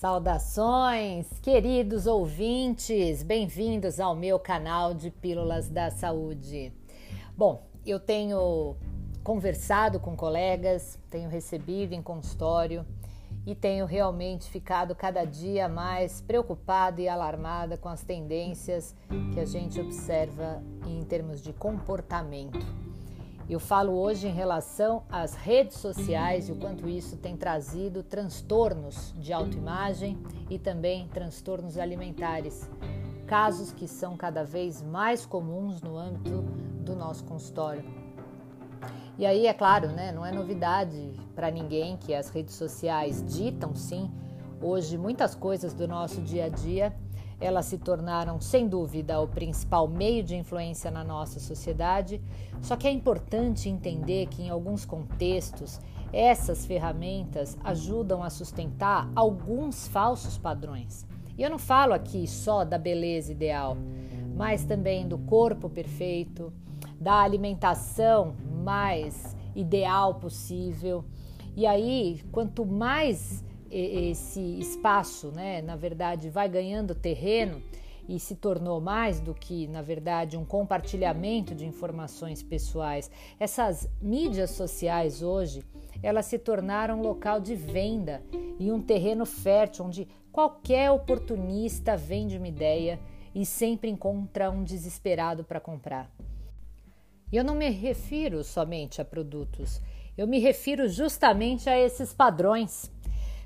Saudações, queridos ouvintes, bem-vindos ao meu canal de Pílulas da Saúde. Bom, eu tenho conversado com colegas, tenho recebido em consultório e tenho realmente ficado cada dia mais preocupada e alarmada com as tendências que a gente observa em termos de comportamento. Eu falo hoje em relação às redes sociais e o quanto isso tem trazido transtornos de autoimagem e também transtornos alimentares, casos que são cada vez mais comuns no âmbito do nosso consultório. E aí, é claro, não é novidade para ninguém que as redes sociais ditam, sim, hoje muitas coisas do nosso dia a dia. Elas se tornaram, sem dúvida, o principal meio de influência na nossa sociedade, só que é importante entender que, em alguns contextos, essas ferramentas ajudam a sustentar alguns falsos padrões. E eu não falo aqui só da beleza ideal, mas também do corpo perfeito, da alimentação mais ideal possível. E aí, quanto mais esse espaço, na verdade, vai ganhando terreno e se tornou mais do que, na verdade, um compartilhamento de informações pessoais. Essas mídias sociais hoje, elas se tornaram um local de venda e um terreno fértil onde qualquer oportunista vende uma ideia e sempre encontra um desesperado para comprar. E eu não me refiro somente a produtos, eu me refiro justamente a esses padrões.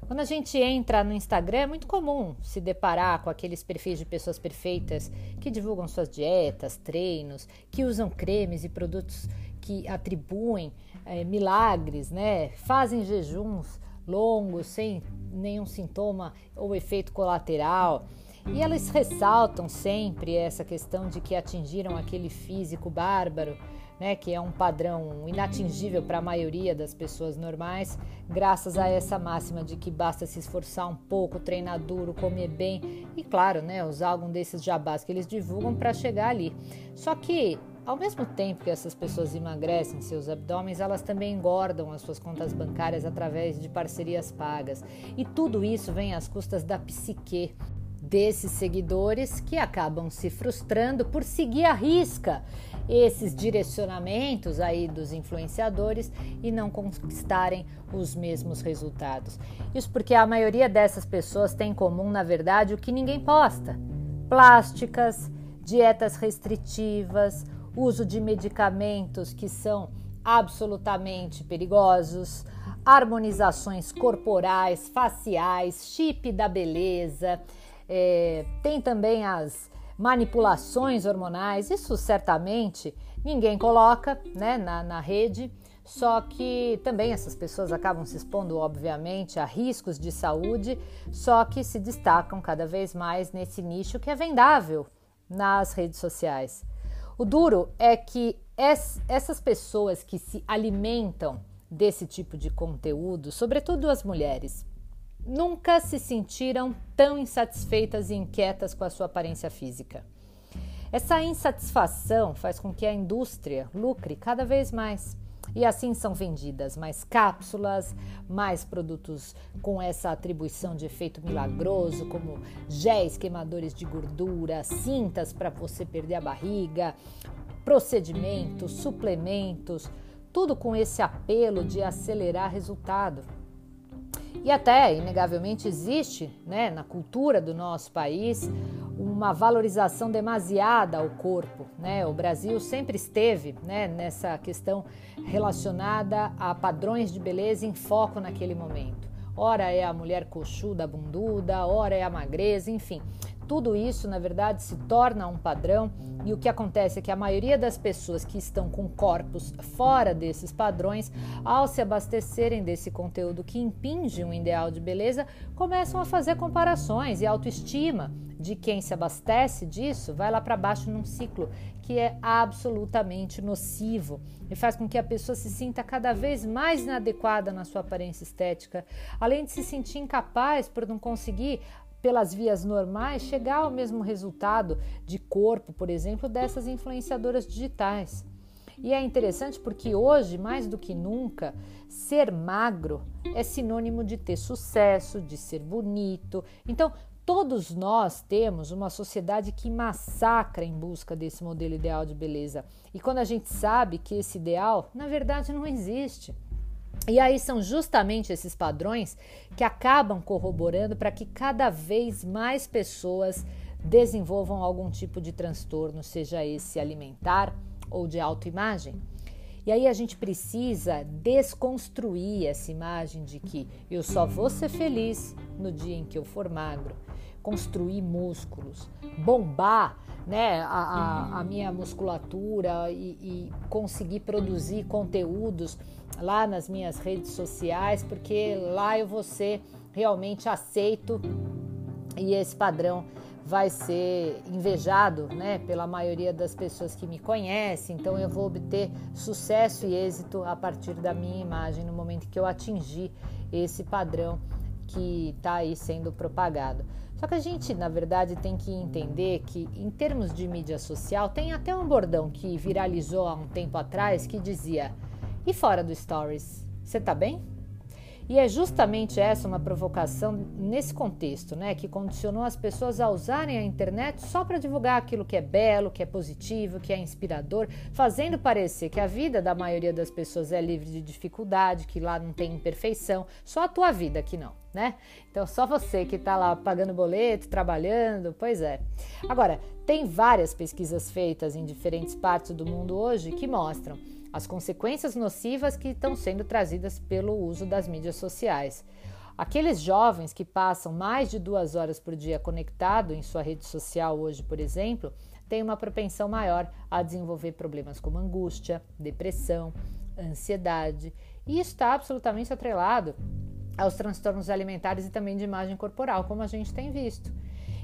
Quando a gente entra no Instagram, é muito comum se deparar com aqueles perfis de pessoas perfeitas que divulgam suas dietas, treinos, que usam cremes e produtos que atribuem milagres, fazem jejuns longos, sem nenhum sintoma ou efeito colateral. E elas ressaltam sempre essa questão de que atingiram aquele físico bárbaro, que é um padrão inatingível para a maioria das pessoas normais, graças a essa máxima de que basta se esforçar um pouco, treinar duro, comer bem e, claro, usar algum desses jabás que eles divulgam para chegar ali. Só que, ao mesmo tempo que essas pessoas emagrecem seus abdômenes, elas também engordam as suas contas bancárias através de parcerias pagas. E tudo isso vem às custas da psique desses seguidores, que acabam se frustrando por seguir à risca esses direcionamentos aí dos influenciadores e não conquistarem os mesmos resultados. Isso porque a maioria dessas pessoas tem em comum, na verdade, o que ninguém posta: plásticas, dietas restritivas, uso de medicamentos que são absolutamente perigosos, harmonizações corporais, faciais, chip da beleza. Tem também as manipulações hormonais, isso certamente ninguém coloca na rede, só que também essas pessoas acabam se expondo, obviamente, a riscos de saúde, só que se destacam cada vez mais nesse nicho que é vendável nas redes sociais. O duro é que essas pessoas que se alimentam desse tipo de conteúdo, sobretudo as mulheres, nunca se sentiram tão insatisfeitas e inquietas com a sua aparência física. Essa insatisfação faz com que a indústria lucre cada vez mais. E assim são vendidas mais cápsulas, mais produtos com essa atribuição de efeito milagroso, como géis queimadores de gordura, cintas para você perder a barriga, procedimentos, suplementos, tudo com esse apelo de acelerar resultado. E até, inegavelmente, existe, na cultura do nosso país, uma valorização demasiada ao corpo, O Brasil sempre esteve, nessa questão relacionada a padrões de beleza em foco naquele momento. Ora é a mulher coxuda, bunduda, ora é a magreza, enfim. Tudo isso, na verdade, se torna um padrão, e o que acontece é que a maioria das pessoas que estão com corpos fora desses padrões, ao se abastecerem desse conteúdo que impinge um ideal de beleza, começam a fazer comparações, e a autoestima de quem se abastece disso vai lá para baixo num ciclo que é absolutamente nocivo e faz com que a pessoa se sinta cada vez mais inadequada na sua aparência estética, além de se sentir incapaz por não conseguir, pelas vias normais, chegar ao mesmo resultado de corpo, por exemplo, dessas influenciadoras digitais. E é interessante porque hoje, mais do que nunca, ser magro é sinônimo de ter sucesso, de ser bonito. Então, todos nós temos uma sociedade que massacra em busca desse modelo ideal de beleza. E quando a gente sabe que esse ideal, na verdade, não existe. E aí são justamente esses padrões que acabam corroborando para que cada vez mais pessoas desenvolvam algum tipo de transtorno, seja esse alimentar ou de autoimagem. E aí a gente precisa desconstruir essa imagem de que eu só vou ser feliz no dia em que eu for magro, construir músculos, bombar, né, a minha musculatura e conseguir produzir conteúdos lá nas minhas redes sociais, porque lá eu vou ser realmente aceito e esse padrão vai ser invejado, né, pela maioria das pessoas que me conhecem, então eu vou obter sucesso e êxito a partir da minha imagem no momento que eu atingir esse padrão que está aí sendo propagado. Só que a gente, na verdade, tem que entender que, em termos de mídia social, tem até um bordão que viralizou há um tempo atrás que dizia: "E fora do Stories, você tá bem?" E é justamente essa uma provocação nesse contexto, né, que condicionou as pessoas a usarem a internet só para divulgar aquilo que é belo, que é positivo, que é inspirador, fazendo parecer que a vida da maioria das pessoas é livre de dificuldade, que lá não tem imperfeição, só a tua vida que não, né? Então só você que está lá pagando boleto, trabalhando, pois é. Agora, tem várias pesquisas feitas em diferentes partes do mundo hoje que mostram as consequências nocivas que estão sendo trazidas pelo uso das mídias sociais. Aqueles jovens que passam mais de 2 horas por dia conectado em sua rede social hoje, por exemplo, têm uma propensão maior a desenvolver problemas como angústia, depressão, ansiedade, e isso está absolutamente atrelado aos transtornos alimentares e também de imagem corporal, como a gente tem visto.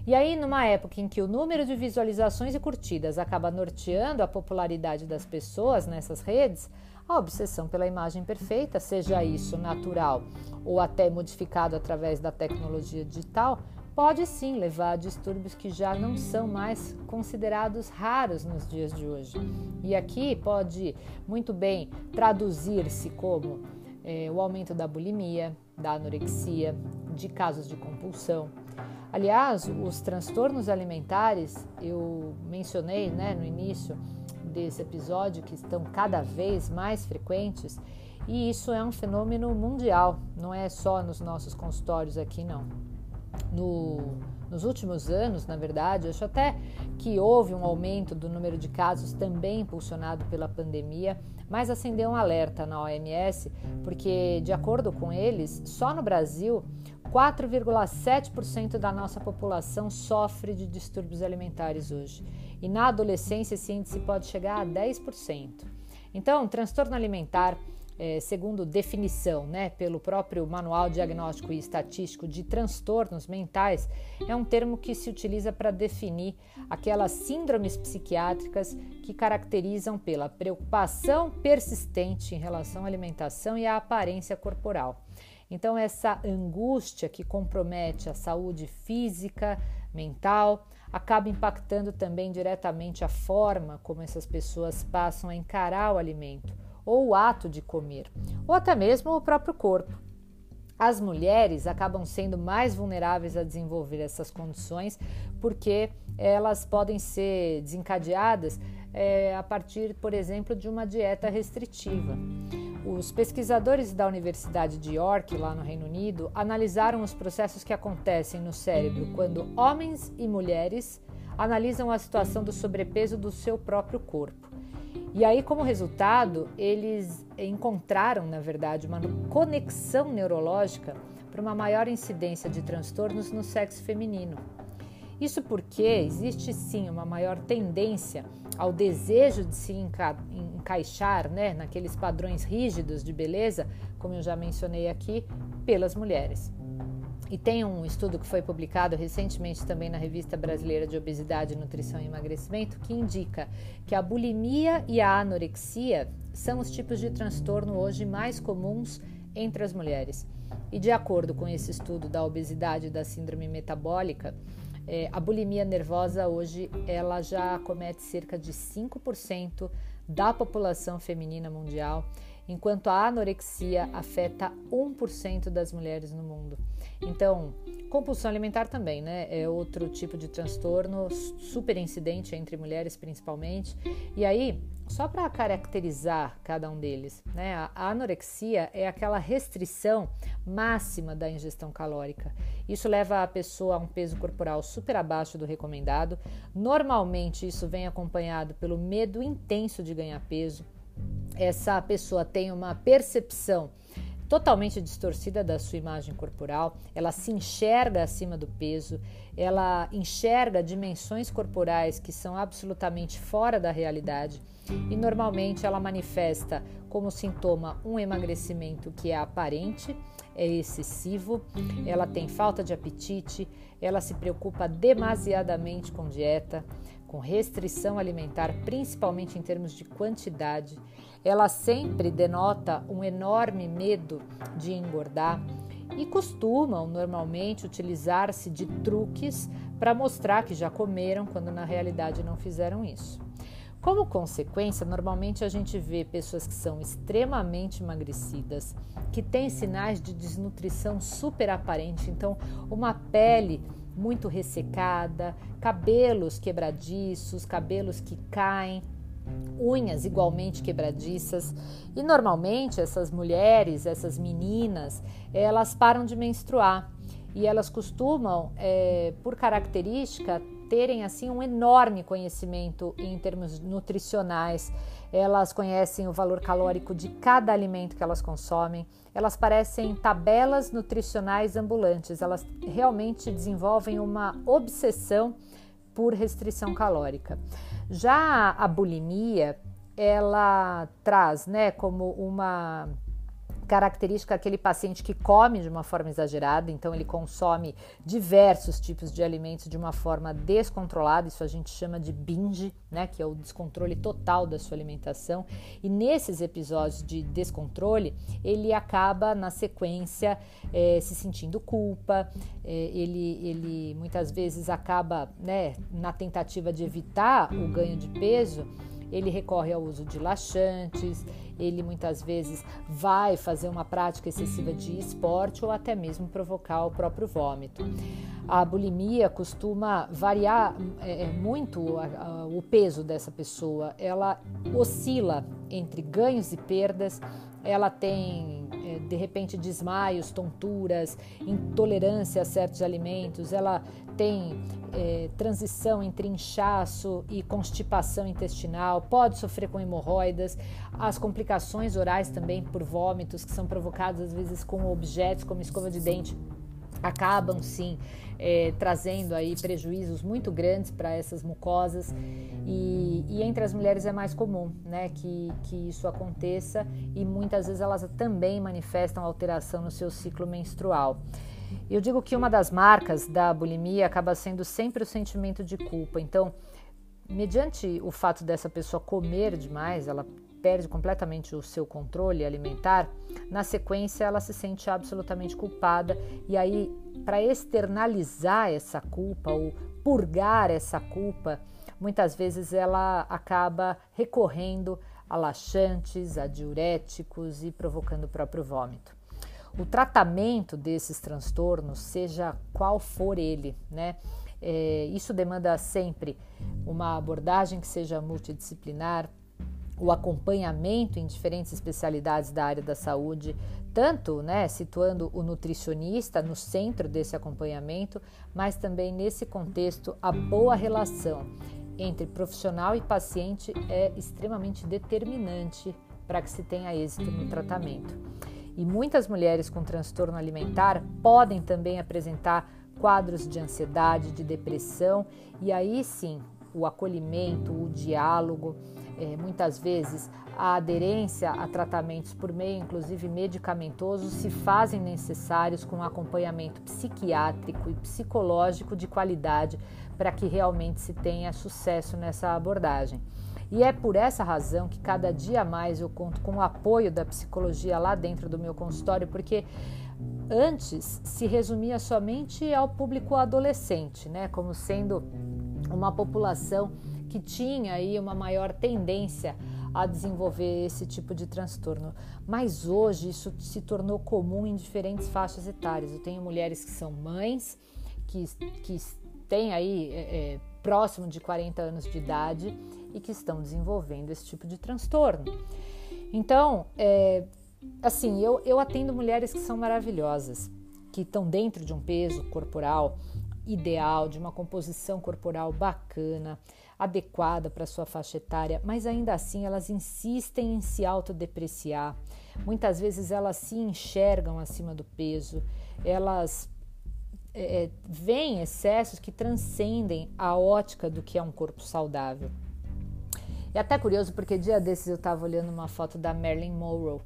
E aí, numa época em que o número de visualizações e curtidas acaba norteando a popularidade das pessoas nessas redes, a obsessão pela imagem perfeita, seja isso natural ou até modificado através da tecnologia digital, pode sim levar a distúrbios que já não são mais considerados raros nos dias de hoje. E aqui pode muito bem traduzir-se como o aumento da bulimia, da anorexia, de casos de compulsão. Aliás, os transtornos alimentares, eu mencionei, né, no início desse episódio, que estão cada vez mais frequentes, e isso é um fenômeno mundial, não é só nos nossos consultórios aqui, não. Nos últimos anos, na verdade, acho até que houve um aumento do número de casos também impulsionado pela pandemia, mas acendeu um alerta na OMS, porque, de acordo com eles, só no Brasil, 4,7% da nossa população sofre de distúrbios alimentares hoje. E na adolescência esse índice pode chegar a 10%. Então, transtorno alimentar, segundo definição, né, pelo próprio Manual Diagnóstico e Estatístico de Transtornos Mentais, é um termo que se utiliza para definir aquelas síndromes psiquiátricas que caracterizam pela preocupação persistente em relação à alimentação e à aparência corporal. Então, essa angústia que compromete a saúde física, mental, acaba impactando também diretamente a forma como essas pessoas passam a encarar o alimento, ou o ato de comer, ou até mesmo o próprio corpo. As mulheres acabam sendo mais vulneráveis a desenvolver essas condições porque elas podem ser desencadeadas a partir, por exemplo, de uma dieta restritiva. Os pesquisadores da Universidade de York, lá no Reino Unido, analisaram os processos que acontecem no cérebro quando homens e mulheres analisam a situação do sobrepeso do seu próprio corpo. E aí, como resultado, eles encontraram, na verdade, uma conexão neurológica para uma maior incidência de transtornos no sexo feminino. Isso porque existe sim uma maior tendência ao desejo de se encaixar, né, naqueles padrões rígidos de beleza, como eu já mencionei aqui, pelas mulheres. E tem um estudo que foi publicado recentemente também na Revista Brasileira de Obesidade, Nutrição e Emagrecimento, que indica que a bulimia e a anorexia são os tipos de transtorno hoje mais comuns entre as mulheres. E de acordo com esse estudo da obesidade e da síndrome metabólica, a bulimia nervosa hoje ela já acomete cerca de 5% da população feminina mundial, enquanto a anorexia afeta 1% das mulheres no mundo. Então, compulsão alimentar também, né? É outro tipo de transtorno super incidente entre mulheres principalmente. E aí, só para caracterizar cada um deles, né? A anorexia é aquela restrição máxima da ingestão calórica. Isso leva a pessoa a um peso corporal super abaixo do recomendado. Normalmente, isso vem acompanhado pelo medo intenso de ganhar peso. Essa pessoa tem uma percepção totalmente distorcida da sua imagem corporal, ela se enxerga acima do peso, ela enxerga dimensões corporais que são absolutamente fora da realidade e normalmente ela manifesta como sintoma um emagrecimento que é aparente, é excessivo, ela tem falta de apetite, ela se preocupa demasiadamente com dieta, com restrição alimentar, principalmente em termos de quantidade. Ela sempre denota um enorme medo de engordar e costumam normalmente utilizar-se de truques para mostrar que já comeram quando na realidade não fizeram isso. Como consequência, normalmente a gente vê pessoas que são extremamente emagrecidas, que têm sinais de desnutrição super aparente, então uma pele muito ressecada, cabelos quebradiços, cabelos que caem, unhas igualmente quebradiças. E normalmente essas mulheres, essas meninas, elas param de menstruar e elas costumam, por característica, terem assim um enorme conhecimento em termos nutricionais. Elas conhecem o valor calórico de cada alimento que elas consomem, elas parecem tabelas nutricionais ambulantes, elas realmente desenvolvem uma obsessão por restrição calórica. Já a bulimia, ela traz, né, como uma característica aquele paciente que come de uma forma exagerada, então ele consome diversos tipos de alimentos de uma forma descontrolada, isso a gente chama de binge, né, que é o descontrole total da sua alimentação, e nesses episódios de descontrole, ele acaba na sequência se sentindo culpa, ele muitas vezes acaba, né, na tentativa de evitar o ganho de peso, ele recorre ao uso de laxantes, ele muitas vezes vai fazer uma prática excessiva de esporte ou até mesmo provocar o próprio vômito. A bulimia costuma variar muito o peso dessa pessoa, ela oscila entre ganhos e perdas, ela tem de repente desmaios, tonturas, intolerância a certos alimentos, ela tem transição entre inchaço e constipação intestinal, pode sofrer com hemorroidas, as complicações orais também por vômitos que são provocados às vezes com objetos como escova de dente, acabam sim trazendo aí prejuízos muito grandes para essas mucosas e entre as mulheres é mais comum, né, que isso aconteça e muitas vezes elas também manifestam alteração no seu ciclo menstrual. Eu digo que uma das marcas da bulimia acaba sendo sempre o sentimento de culpa. Então, mediante o fato dessa pessoa comer demais, ela perde completamente o seu controle alimentar, na sequência ela se sente absolutamente culpada e aí, para externalizar essa culpa ou purgar essa culpa, muitas vezes ela acaba recorrendo a laxantes, a diuréticos e provocando o próprio vômito. O tratamento desses transtornos, seja qual for ele, né? Isso demanda sempre uma abordagem que seja multidisciplinar, o acompanhamento em diferentes especialidades da área da saúde, tanto, né, situando o nutricionista no centro desse acompanhamento, mas também nesse contexto a boa relação entre profissional e paciente é extremamente determinante para que se tenha êxito no tratamento. E muitas mulheres com transtorno alimentar podem também apresentar quadros de ansiedade, de depressão, e aí sim, o acolhimento, o diálogo, muitas vezes a aderência a tratamentos por meio, inclusive medicamentosos, se fazem necessários com acompanhamento psiquiátrico e psicológico de qualidade para que realmente se tenha sucesso nessa abordagem. E é por essa razão que cada dia mais eu conto com o apoio da psicologia lá dentro do meu consultório, porque antes se resumia somente ao público adolescente, né, como sendo uma população que tinha aí uma maior tendência a desenvolver esse tipo de transtorno. Mas hoje isso se tornou comum em diferentes faixas etárias. Eu tenho mulheres que são mães, que têm aí próximo de 40 anos de idade e que estão desenvolvendo esse tipo de transtorno. Então, assim, eu atendo mulheres que são maravilhosas, que estão dentro de um peso corporal ideal, de uma composição corporal bacana, adequada para sua faixa etária, mas ainda assim elas insistem em se autodepreciar. Muitas vezes elas se enxergam acima do peso, elas veem excessos que transcendem a ótica do que é um corpo saudável. É até curioso porque dia desses eu estava olhando uma foto da Marilyn Monroe,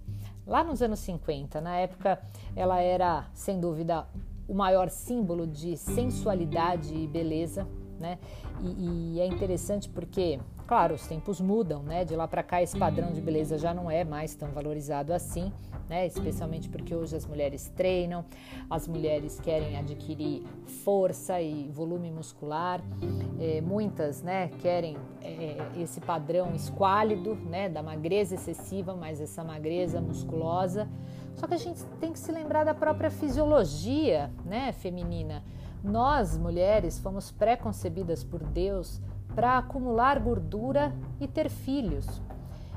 lá nos anos 50, na época ela era, sem dúvida, o maior símbolo de sensualidade e beleza, né? E é interessante porque, claro, os tempos mudam, né? De lá para cá esse padrão de beleza já não é mais tão valorizado assim, né? Especialmente porque hoje as mulheres treinam, as mulheres querem adquirir força e volume muscular, muitas, né, querem esse padrão esquálido, né, da magreza excessiva, mas essa magreza musculosa. Só que a gente tem que se lembrar da própria fisiologia, né, feminina. Nós, mulheres, fomos pré-concebidas por Deus para acumular gordura e ter filhos.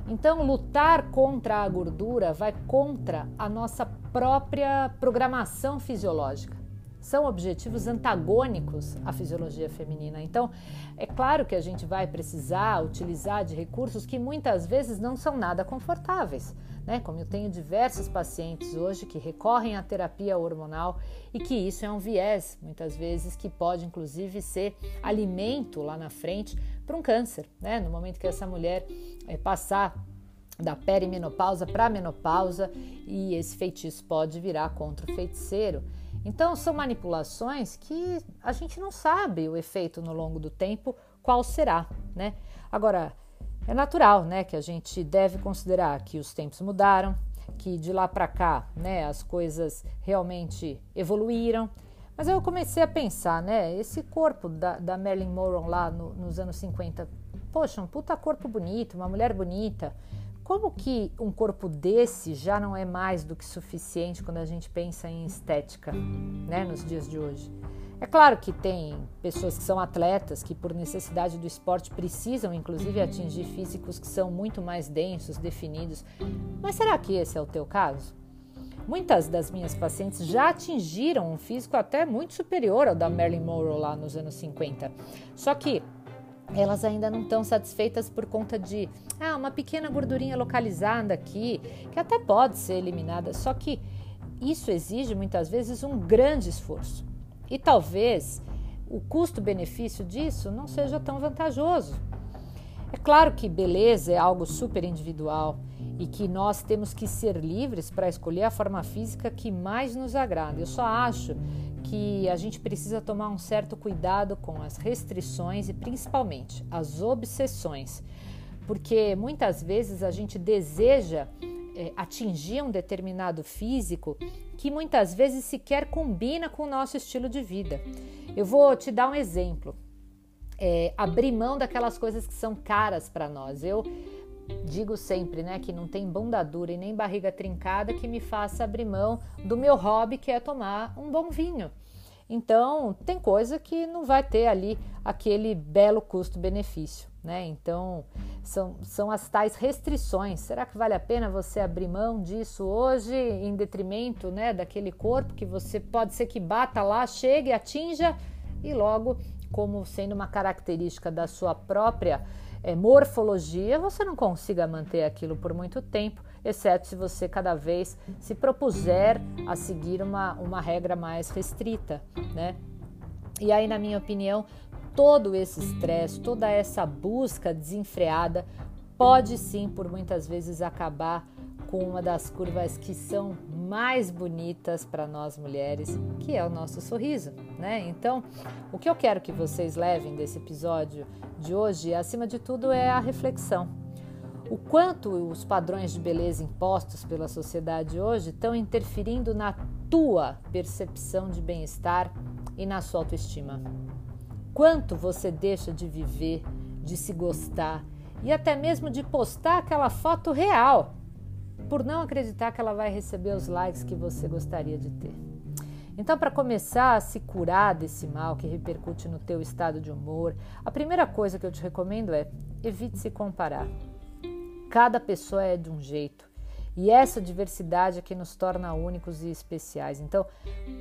Então, lutar contra a gordura vai contra a nossa própria programação fisiológica. São objetivos antagônicos à fisiologia feminina. Então, é claro que a gente vai precisar utilizar de recursos que muitas vezes não são nada confortáveis, né? Como eu tenho diversos pacientes hoje que recorrem à terapia hormonal e que isso é um viés, muitas vezes, que pode, inclusive, ser alimento lá na frente para um câncer, né? No momento que essa mulher passar da perimenopausa para a menopausa, e esse feitiço pode virar contra o feiticeiro. Então, são manipulações que a gente não sabe o efeito no longo do tempo, qual será, né? Agora, é natural, né, que a gente deve considerar que os tempos mudaram, que de lá para cá, né, as coisas realmente evoluíram. Mas eu comecei a pensar, né, esse corpo da Marilyn Monroe lá nos anos 50, poxa, um puta corpo bonito, uma mulher bonita. Como que um corpo desse já não é mais do que suficiente quando a gente pensa em estética, né, nos dias de hoje? É claro que tem pessoas que são atletas, que por necessidade do esporte precisam, inclusive, atingir físicos que são muito mais densos, definidos. Mas será que esse é o teu caso? Muitas das minhas pacientes já atingiram um físico até muito superior ao da Marilyn Monroe lá nos anos 50. Só que elas ainda não estão satisfeitas por conta de uma pequena gordurinha localizada aqui, que até pode ser eliminada, só que isso exige muitas vezes um grande esforço. E talvez o custo-benefício disso não seja tão vantajoso. É claro que beleza é algo super individual e que nós temos que ser livres para escolher a forma física que mais nos agrada. Eu só acho que a gente precisa tomar um certo cuidado com as restrições e principalmente as obsessões, porque muitas vezes a gente deseja atingir um determinado físico que muitas vezes sequer combina com o nosso estilo de vida. Eu vou te dar um exemplo, abrir mão daquelas coisas que são caras para nós. Eu digo sempre, né, que não tem bunda dura e nem barriga trincada que me faça abrir mão do meu hobby, que é tomar um bom vinho. Então, tem coisa que não vai ter ali aquele belo custo-benefício, né? Então, são as tais restrições. Será que vale a pena você abrir mão disso hoje em detrimento, né, daquele corpo que você pode ser que bata lá, chegue, atinja e logo, como sendo uma característica da sua própria morfologia, você não consiga manter aquilo por muito tempo, exceto se você cada vez se propuser a seguir uma regra mais restrita, né? E aí, na minha opinião, todo esse estresse, toda essa busca desenfreada pode sim, por muitas vezes, acabar com uma das curvas que são mais bonitas para nós mulheres, que é o nosso sorriso, né? Então, o que eu quero que vocês levem desse episódio de hoje, acima de tudo, é a reflexão. O quanto os padrões de beleza impostos pela sociedade hoje estão interferindo na tua percepção de bem-estar e na sua autoestima. Quanto você deixa de viver, de se gostar e até mesmo de postar aquela foto real, por não acreditar que ela vai receber os likes que você gostaria de ter. Então, para começar a se curar desse mal que repercute no teu estado de humor, a primeira coisa que eu te recomendo é: evite se comparar. Cada pessoa é de um jeito, e essa diversidade é que nos torna únicos e especiais. Então,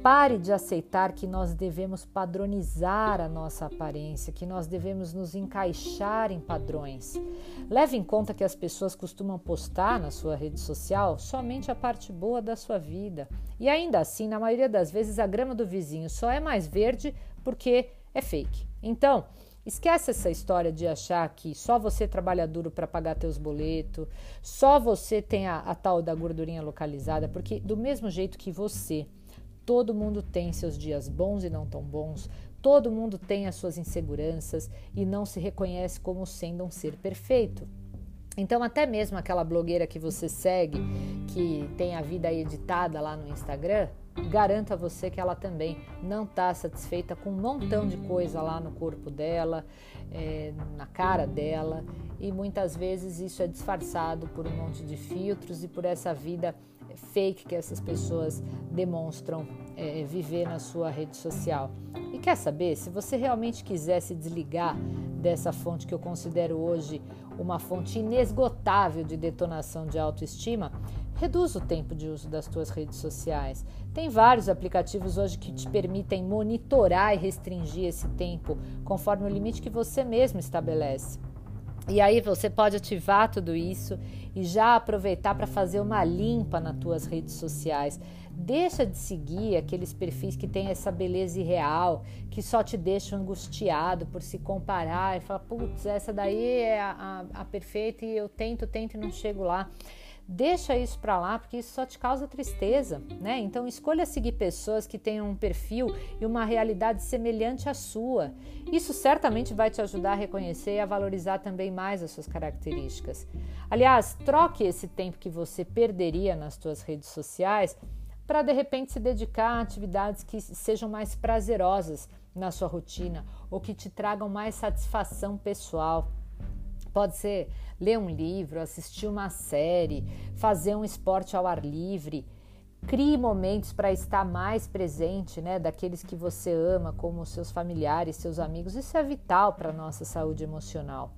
pare de aceitar que nós devemos padronizar a nossa aparência, que nós devemos nos encaixar em padrões. Leve em conta que as pessoas costumam postar na sua rede social somente a parte boa da sua vida. E ainda assim, na maioria das vezes, a grama do vizinho só é mais verde porque é fake. Então, esquece essa história de achar que só você trabalha duro para pagar teus boletos, só você tem a tal da gordurinha localizada, porque do mesmo jeito que você, todo mundo tem seus dias bons e não tão bons, todo mundo tem as suas inseguranças e não se reconhece como sendo um ser perfeito. Então, até mesmo aquela blogueira que você segue, que tem a vida editada lá no Instagram, garanto a você que ela também não está satisfeita com um montão de coisa lá no corpo dela, na cara dela, e muitas vezes isso é disfarçado por um monte de filtros e por essa vida fake que essas pessoas demonstram viver na sua rede social. E quer saber, se você realmente quiser se desligar dessa fonte que eu considero hoje uma fonte inesgotável de detonação de autoestima, reduz o tempo de uso das tuas redes sociais. Tem vários aplicativos hoje que te permitem monitorar e restringir esse tempo conforme o limite que você mesmo estabelece. E aí você pode ativar tudo isso e já aproveitar para fazer uma limpa nas tuas redes sociais. Deixa de seguir aqueles perfis que têm essa beleza irreal, que só te deixam angustiado por se comparar e falar: putz, essa daí é a perfeita e eu tento e não chego lá. Deixa isso para lá, porque isso só te causa tristeza, né? Então escolha seguir pessoas que tenham um perfil e uma realidade semelhante à sua. Isso certamente vai te ajudar a reconhecer e a valorizar também mais as suas características. Aliás, troque esse tempo que você perderia nas suas redes sociais para, de repente, se dedicar a atividades que sejam mais prazerosas na sua rotina ou que te tragam mais satisfação pessoal. Pode ser ler um livro, assistir uma série, fazer um esporte ao ar livre. Crie momentos para estar mais presente, né, daqueles que você ama, como seus familiares, seus amigos. Isso é vital para a nossa saúde emocional.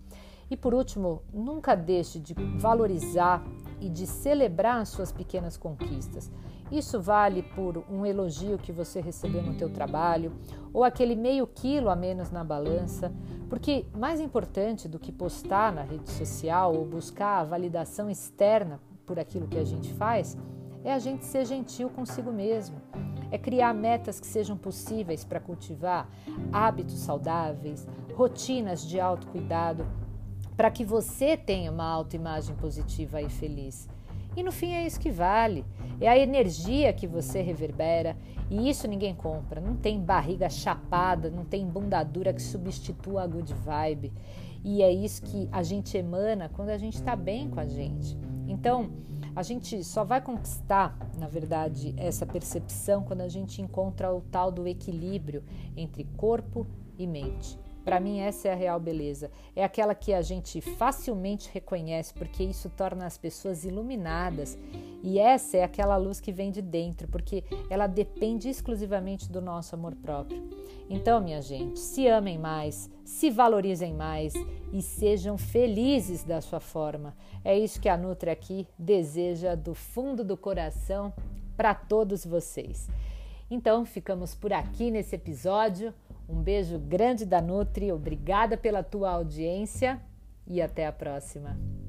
E por último, nunca deixe de valorizar e de celebrar as suas pequenas conquistas. Isso vale por um elogio que você recebeu no teu trabalho, ou aquele meio quilo a menos na balança, porque mais importante do que postar na rede social ou buscar a validação externa por aquilo que a gente faz, é a gente ser gentil consigo mesmo. É criar metas que sejam possíveis para cultivar hábitos saudáveis, rotinas de autocuidado, para que você tenha uma autoimagem positiva e feliz. E no fim é isso que vale, é a energia que você reverbera, e isso ninguém compra, não tem barriga chapada, não tem bunda dura que substitua a good vibe, e é isso que a gente emana quando a gente está bem com a gente. Então, a gente só vai conquistar, na verdade, essa percepção quando a gente encontra o tal do equilíbrio entre corpo e mente. Para mim, essa é a real beleza. É aquela que a gente facilmente reconhece, porque isso torna as pessoas iluminadas. E essa é aquela luz que vem de dentro, porque ela depende exclusivamente do nosso amor próprio. Então, minha gente, se amem mais, se valorizem mais e sejam felizes da sua forma. É isso que a Nutri aqui deseja do fundo do coração para todos vocês. Então, ficamos por aqui nesse episódio. Um beijo grande da Nutri, obrigada pela tua audiência e até a próxima.